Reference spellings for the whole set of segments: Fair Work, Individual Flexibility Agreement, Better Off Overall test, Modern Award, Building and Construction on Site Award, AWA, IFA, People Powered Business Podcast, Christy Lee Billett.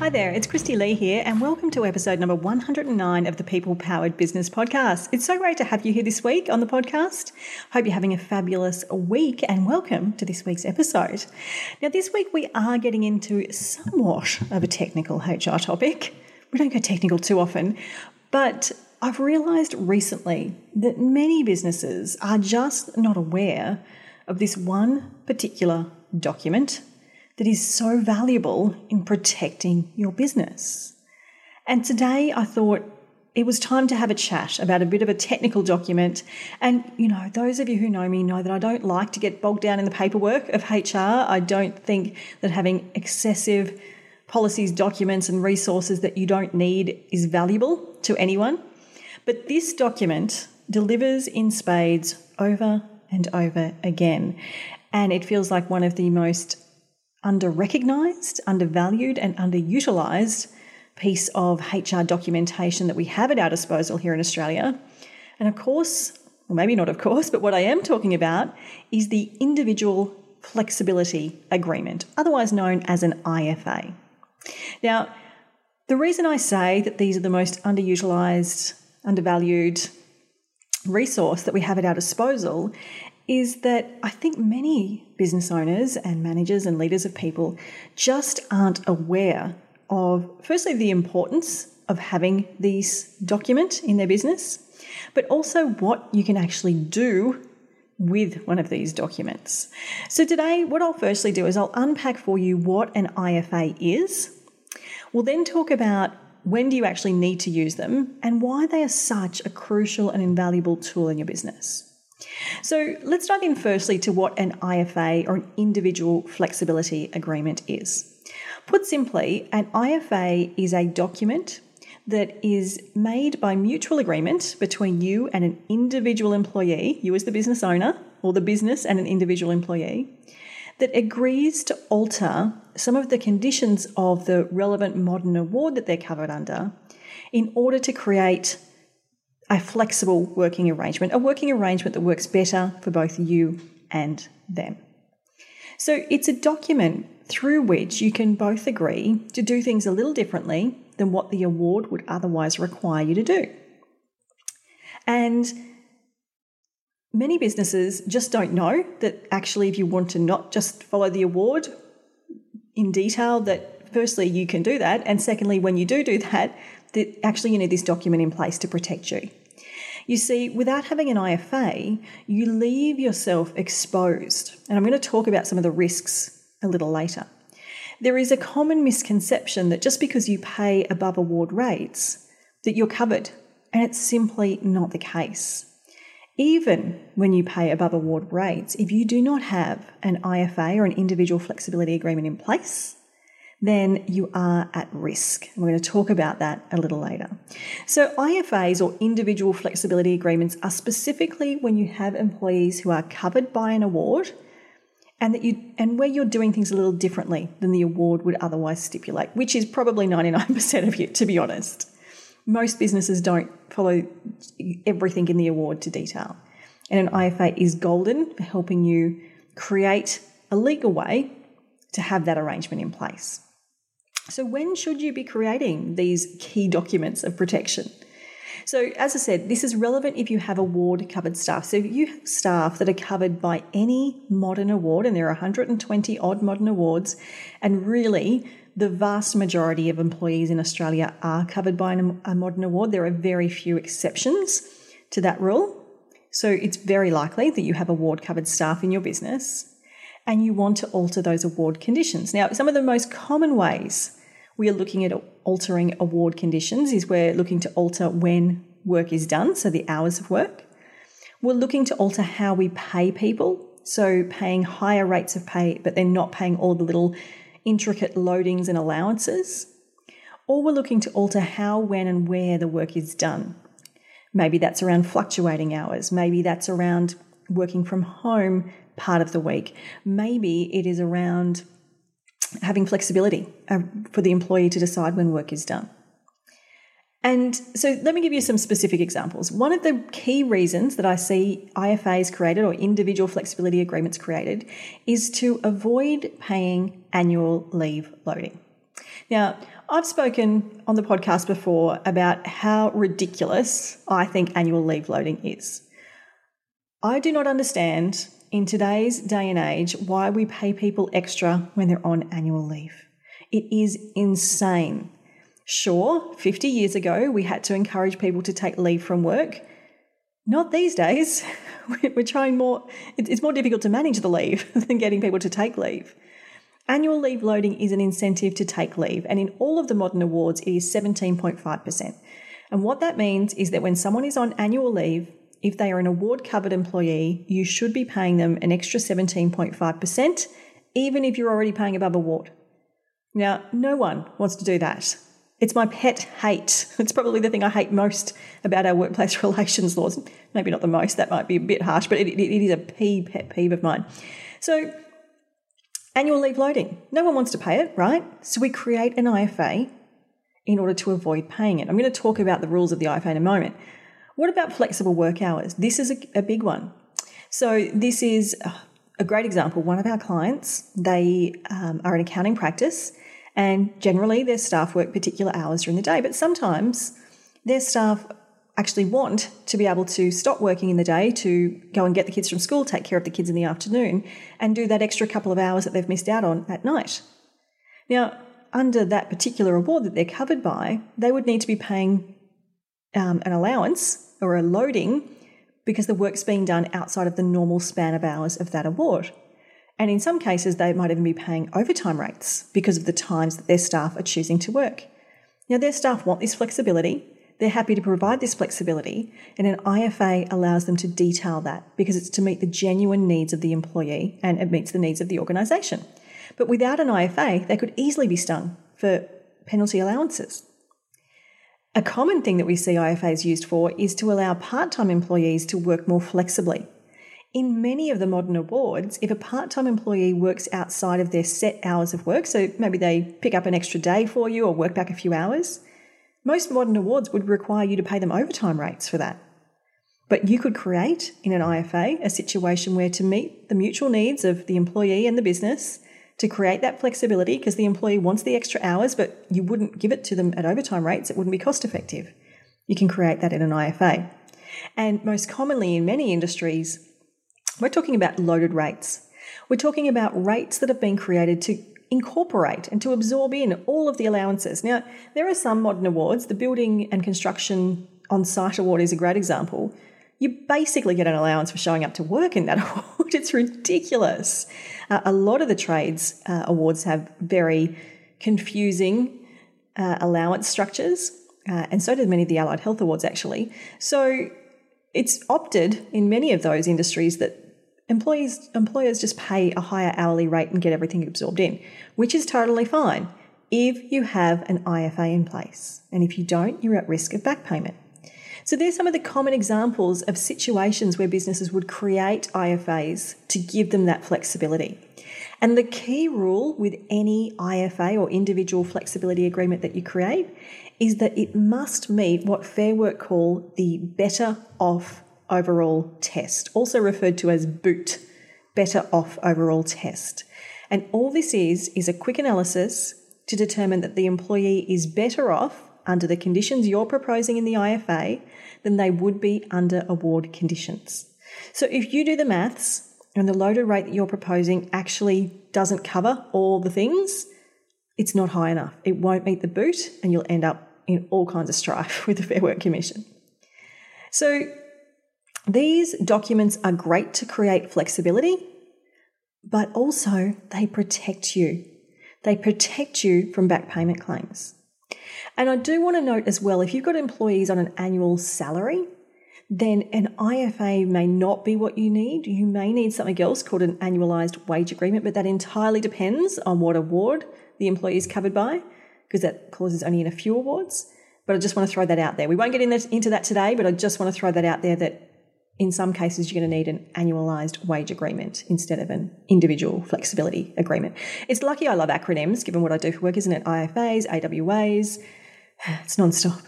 Hi there, it's Christy Lee here and welcome to episode number 109 of the People Powered Business Podcast. It's so great to have you here this week on the podcast. Hope you're having a fabulous week and welcome to this week's episode. Now this week we are getting into somewhat of a technical HR topic. We don't go technical too often, but I've realised recently that many businesses are just not aware of this one particular document that is so valuable in protecting your business. And today I thought it was time to have a chat about a bit of a technical document. And, you know, those of you who know me know that I don't like to get bogged down in the paperwork of HR. I don't think that having excessive policies, documents, and resources that you don't need is valuable to anyone. But this document delivers in spades over and over again. And it feels like one of the most under-recognised, undervalued and underutilised piece of HR documentation that we have at our disposal here in Australia. And of course, well maybe not of course, but what I am talking about is the Individual Flexibility Agreement, otherwise known as an IFA. Now, the reason I say that these are the most underutilised, undervalued resource that we have at our disposal is that I think many business owners and managers and leaders of people just aren't aware of, firstly, the importance of having this document in their business, but also what you can actually do with one of these documents. So today, what I'll firstly do is I'll unpack for you what an IFA is. We'll then talk about when do you actually need to use them and why they are such a crucial and invaluable tool in your business. So let's dive in firstly to what an IFA or an Individual Flexibility Agreement is. Put simply, an IFA is a document that is made by mutual agreement between you and an individual employee, you as the business owner, or the business and an individual employee, that agrees to alter some of the conditions of the relevant modern award that they're covered under in order to create a flexible working arrangement that works better for both you and them. So it's a document through which you can both agree to do things a little differently than what the award would otherwise require you to do. And many businesses just don't know that actually if you want to not just follow the award in detail, that firstly you can do that, and secondly when you do that, that actually you need this document in place to protect you. You see, without having an IFA, you leave yourself exposed. And I'm going to talk about some of the risks a little later. There is a common misconception that just because you pay above award rates, that you're covered. And it's simply not the case. Even when you pay above award rates, if you do not have an IFA or an Individual Flexibility Agreement in place, then you are at risk. We're going to talk about that a little later. So IFAs or Individual Flexibility Agreements are specifically when you have employees who are covered by an award and where you're doing things a little differently than the award would otherwise stipulate, which is probably 99% of you, to be honest. Most businesses don't follow everything in the award to detail. And an IFA is golden for helping you create a legal way to have that arrangement in place. So when should you be creating these key documents of protection? So as I said, this is relevant if you have award-covered staff. So if you have staff that are covered by any modern award, and there are 120 odd modern awards, and really the vast majority of employees in Australia are covered by a modern award. There are very few exceptions to that rule. So it's very likely that you have award-covered staff in your business, and you want to alter those award conditions. Now, some of the most common ways we are looking at altering award conditions is we're looking to alter when work is done, so the hours of work. We're looking to alter how we pay people, so paying higher rates of pay, but then not paying all the little intricate loadings and allowances, or we're looking to alter how, when, and where the work is done. Maybe that's around fluctuating hours. Maybe that's around working from home part of the week. Maybe it is around having flexibility for the employee to decide when work is done. And so let me give you some specific examples. One of the key reasons that I see IFAs created or individual flexibility agreements created is to avoid paying annual leave loading. Now, I've spoken on the podcast before about how ridiculous I think annual leave loading is. I do not understand in today's day and age why we pay people extra when they're on annual leave. It is insane. Sure, 50 years ago, we had to encourage people to take leave from work. Not these days. We're trying more. It's more difficult to manage the leave than getting people to take leave. Annual leave loading is an incentive to take leave. And in all of the modern awards, it is 17.5%. And what that means is that when someone is on annual leave, if they are an award-covered employee, you should be paying them an extra 17.5%, even if you're already paying above award. Now, no one wants to do that. It's my pet hate. It's probably the thing I hate most about our workplace relations laws. Maybe not the most, that might be a bit harsh, but it is a pet peeve of mine. So annual leave loading. No one wants to pay it, right? So we create an IFA in order to avoid paying it. I'm going to talk about the rules of the IFA in a moment. What about flexible work hours? This is a big one. So this is a great example. One of our clients, they are an accounting practice. And generally, their staff work particular hours during the day. But sometimes their staff actually want to be able to stop working in the day to go and get the kids from school, take care of the kids in the afternoon, and do that extra couple of hours that they've missed out on at night. Now, under that particular award that they're covered by, they would need to be paying an allowance or a loading because the work's being done outside of the normal span of hours of that award. And in some cases, they might even be paying overtime rates because of the times that their staff are choosing to work. Now, their staff want this flexibility. They're happy to provide this flexibility. And an IFA allows them to detail that because it's to meet the genuine needs of the employee and it meets the needs of the organisation. But without an IFA, they could easily be stung for penalty allowances. A common thing that we see IFAs used for is to allow part-time employees to work more flexibly. In many of the modern awards, if a part-time employee works outside of their set hours of work, so maybe they pick up an extra day for you or work back a few hours, most modern awards would require you to pay them overtime rates for that. But you could create in an IFA a situation where to meet the mutual needs of the employee and the business, to create that flexibility because the employee wants the extra hours, but you wouldn't give it to them at overtime rates, it wouldn't be cost effective. You can create that in an IFA. And most commonly in many industries, we're talking about loaded rates. We're talking about rates that have been created to incorporate and to absorb in all of the allowances. Now, there are some modern awards. The Building and Construction on Site Award is a great example. You basically get an allowance for showing up to work in that award. It's ridiculous. A lot of the trades awards have very confusing allowance structures, and so do many of the allied health awards, actually. So it's opted in many of those industries that employers just pay a higher hourly rate and get everything absorbed in, which is totally fine if you have an IFA in place. And if you don't, you're at risk of back payment. So there's some of the common examples of situations where businesses would create IFAs to give them that flexibility. And the key rule with any IFA or individual flexibility agreement that you create is that it must meet what Fair Work call the Better Off Overall test, also referred to as BOOT, Better Off Overall test. And all this is a quick analysis to determine that the employee is better off under the conditions you're proposing in the IFA than they would be under award conditions. So if you do the maths and the loaded rate that you're proposing actually doesn't cover all the things, it's not high enough. It won't meet the boot and you'll end up in all kinds of strife with the Fair Work Commission. So these documents are great to create flexibility, but also they protect you. They protect you from back payment claims. And I do want to note as well, if you've got employees on an annual salary, then an IFA may not be what you need. You may need something else called an annualized wage agreement, but that entirely depends on what award the employee is covered by, because that clause is only in a few awards. But I just want to throw that out there. We won't get into that today, but I just want to throw that out there that in some cases you're going to need an annualized wage agreement instead of an individual flexibility agreement. It's lucky I love acronyms, given what I do for work, isn't it? IFAs, AWAs, it's nonstop.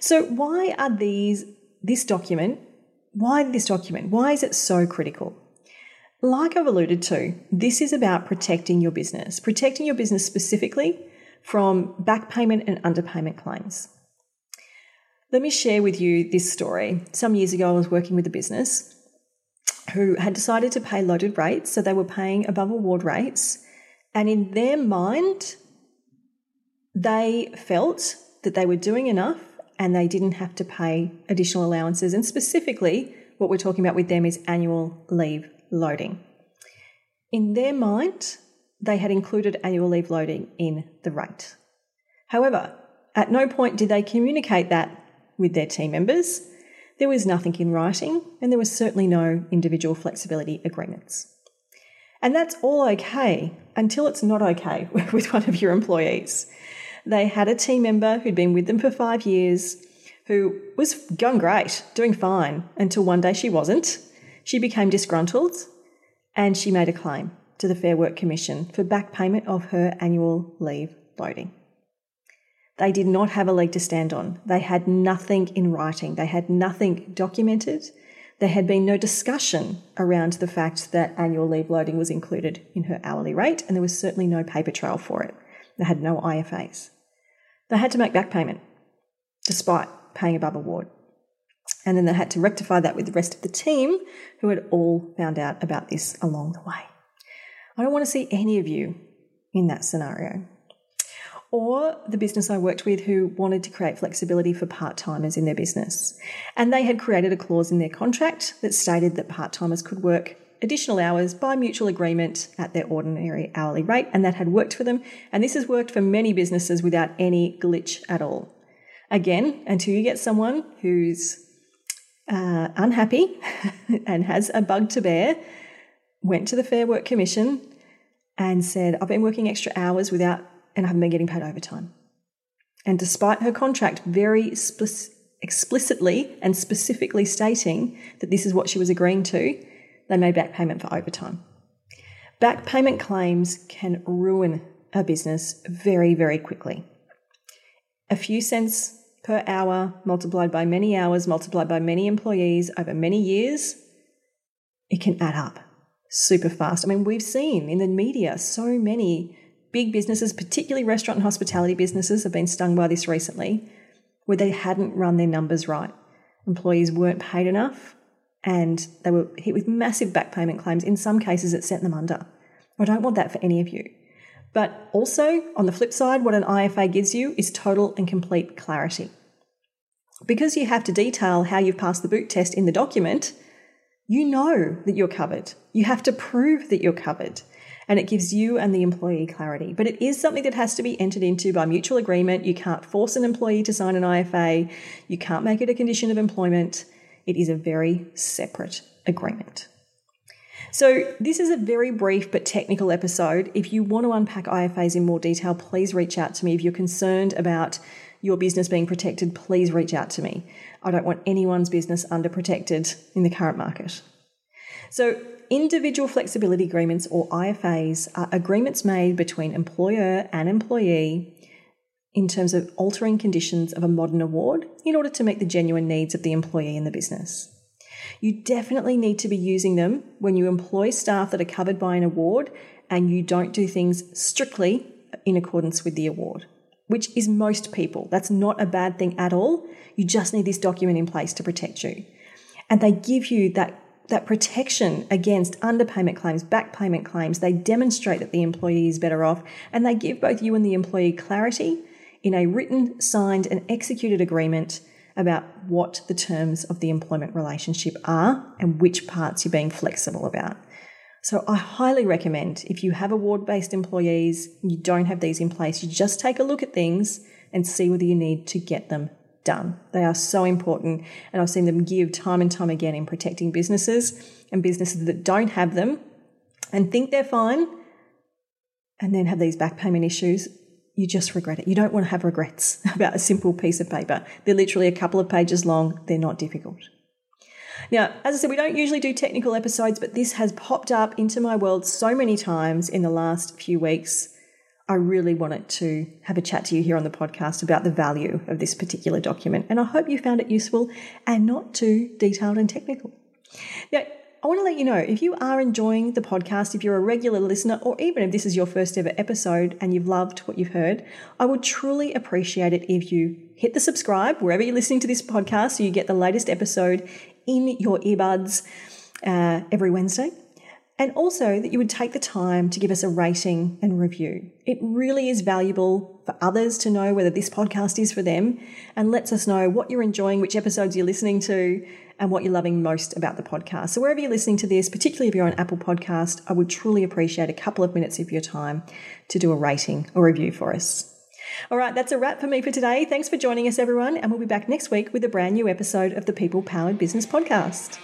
So why are this document? Why is it so critical? Like I've alluded to, this is about protecting your business specifically from back payment and underpayment claims. Let me share with you this story. Some years ago, I was working with a business who had decided to pay loaded rates, so they were paying above award rates, and in their mind, they felt that they were doing enough and they didn't have to pay additional allowances. And specifically, what we're talking about with them is annual leave loading. In their mind, they had included annual leave loading in the rate. However, at no point did they communicate that with their team members. There was nothing in writing, and there was certainly no individual flexibility agreements. And that's all okay until it's not okay with one of your employees. They had a team member who'd been with them for 5 years who was going great, doing fine, until one day she wasn't. She became disgruntled and she made a claim to the Fair Work Commission for back payment of her annual leave loading. They did not have a leg to stand on. They had nothing in writing. They had nothing documented. There had been no discussion around the fact that annual leave loading was included in her hourly rate, and there was certainly no paper trail for it. They had no IFAs. They had to make back payment despite paying above award. And then they had to rectify that with the rest of the team, who had all found out about this along the way. I don't want to see any of you in that scenario. Or the business I worked with who wanted to create flexibility for part-timers in their business. And they had created a clause in their contract that stated that part-timers could work additional hours by mutual agreement at their ordinary hourly rate, and that had worked for them. And this has worked for many businesses without any glitch at all. Again, until you get someone who's unhappy and has a bug to bear, went to the Fair Work Commission and said, I've been working extra hours and I haven't been getting paid overtime. And despite her contract very explicitly and specifically stating that this is what she was agreeing to, they made back payment for overtime. Back payment claims can ruin a business very, very quickly. A few cents per hour multiplied by many hours, multiplied by many employees over many years, it can add up super fast. I mean, we've seen in the media so many big businesses, particularly restaurant and hospitality businesses, have been stung by this recently, where they hadn't run their numbers right. Employees weren't paid enough, and they were hit with massive back payment claims. In some cases, it sent them under. I don't want that for any of you. But also, on the flip side, what an IFA gives you is total and complete clarity. Because you have to detail how you've passed the boot test in the document, you know that you're covered. You have to prove that you're covered. And it gives you and the employee clarity. But it is something that has to be entered into by mutual agreement. You can't force an employee to sign an IFA. You can't make it a condition of employment. It is a very separate agreement. So this is a very brief but technical episode. If you want to unpack IFAs in more detail, please reach out to me. If you're concerned about your business being protected, please reach out to me. I don't want anyone's business underprotected in the current market. So individual flexibility agreements, or IFAs, are agreements made between employer and employee in terms of altering conditions of a modern award in order to meet the genuine needs of the employee and the business. You definitely need to be using them when you employ staff that are covered by an award and you don't do things strictly in accordance with the award, which is most people. That's not a bad thing at all. You just need this document in place to protect you. And they give you that protection against underpayment claims, back payment claims. They demonstrate that the employee is better off, and they give both you and the employee clarity in a written, signed and executed agreement about what the terms of the employment relationship are and which parts you're being flexible about. So I highly recommend, if you have award-based employees and you don't have these in place, you just take a look at things and see whether you need to get them done. They are so important, and I've seen them give time and time again in protecting businesses, and businesses that don't have them and think they're fine and then have these back payment issues. You just regret it. You don't want to have regrets about a simple piece of paper. They're literally a couple of pages long. They're not difficult. Now, as I said, we don't usually do technical episodes, but this has popped up into my world so many times in the last few weeks. I really wanted to have a chat to you here on the podcast about the value of this particular document, and I hope you found it useful and not too detailed and technical. Now, I want to let you know, if you are enjoying the podcast, if you're a regular listener, or even if this is your first ever episode and you've loved what you've heard, I would truly appreciate it if you hit the subscribe wherever you're listening to this podcast so you get the latest episode in your earbuds every Wednesday. And also that you would take the time to give us a rating and review. It really is valuable for others to know whether this podcast is for them, and lets us know what you're enjoying, which episodes you're listening to, and what you're loving most about the podcast. So wherever you're listening to this, particularly if you're on Apple Podcast, I would truly appreciate a couple of minutes of your time to do a rating or review for us. All right, that's a wrap for me for today. Thanks for joining us, everyone, and we'll be back next week with a brand new episode of the People Powered Business Podcast.